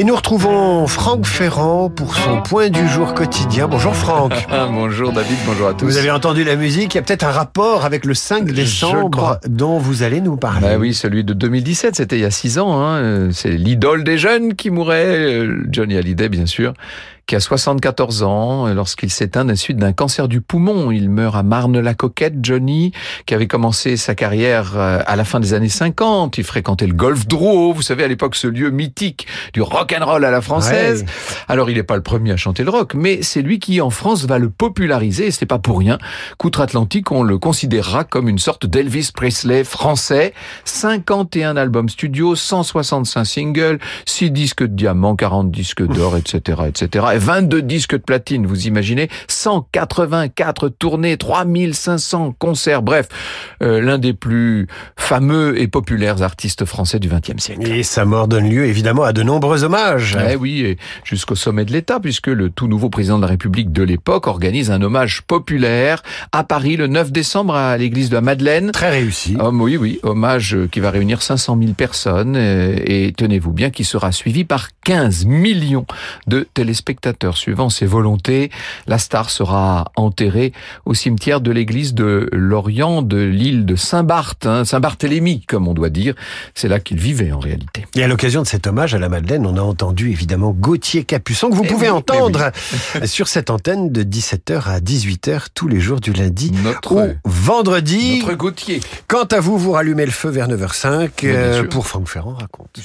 Et nous retrouvons Franck Ferrand pour son point du jour quotidien. Bonjour Franck. Bonjour David, bonjour à tous. Vous avez entendu la musique, il y a peut-être un rapport avec le 5 décembre dont vous allez nous parler. Bah oui, celui de 2017, c'était il y a 6 ans. C'est l'idole des jeunes qui mourait, Johnny Hallyday bien sûr, qui a 74 ans lorsqu'il s'éteint des suites d'un cancer du poumon. Il meurt à Marne-la-Coquette, Johnny, qui avait commencé sa carrière à la fin des années 50. Il fréquentait le golf Drouot, vous savez, à l'époque, ce lieu mythique du rock'n'roll à la française. Ouais. Alors, il n'est pas le premier à chanter le rock, mais c'est lui qui, en France, va le populariser, et ce n'est pas pour rien qu'outre-Atlantique, on le considérera comme une sorte d'Elvis Presley français. 51 albums studio, 165 singles, 6 disques de diamant, 40 disques d'or, etc., etc. Et 22 disques de platine, vous imaginez, 184 tournées, 3500 concerts, bref, l'un des plus fameux et populaires artistes français du XXe siècle. Et sa mort donne lieu évidemment à de nombreux hommages. Eh oui, et jusqu'au sommet de l'État, puisque le tout nouveau président de la République de l'époque organise un hommage populaire à Paris le 9 décembre à l'église de la Madeleine. Très réussi. Oui, hommage qui va réunir 500 000 personnes et tenez-vous bien, qui sera suivi par 15 millions de téléspectateurs. Suivant ses volontés, la star sera enterrée au cimetière de l'église de Lorient de l'île de Saint-Barth, Saint-Barthélemy comme on doit dire. C'est là qu'il vivait en réalité. Et à l'occasion de cet hommage à la Madeleine, on a entendu évidemment Gautier Capuçon, que vous pouvez entendre sur cette antenne de 17h à 18h tous les jours du lundi au vendredi. Notre Gautier. Quant à vous, vous rallumez le feu vers 9h05 pour Franck Ferrand raconte.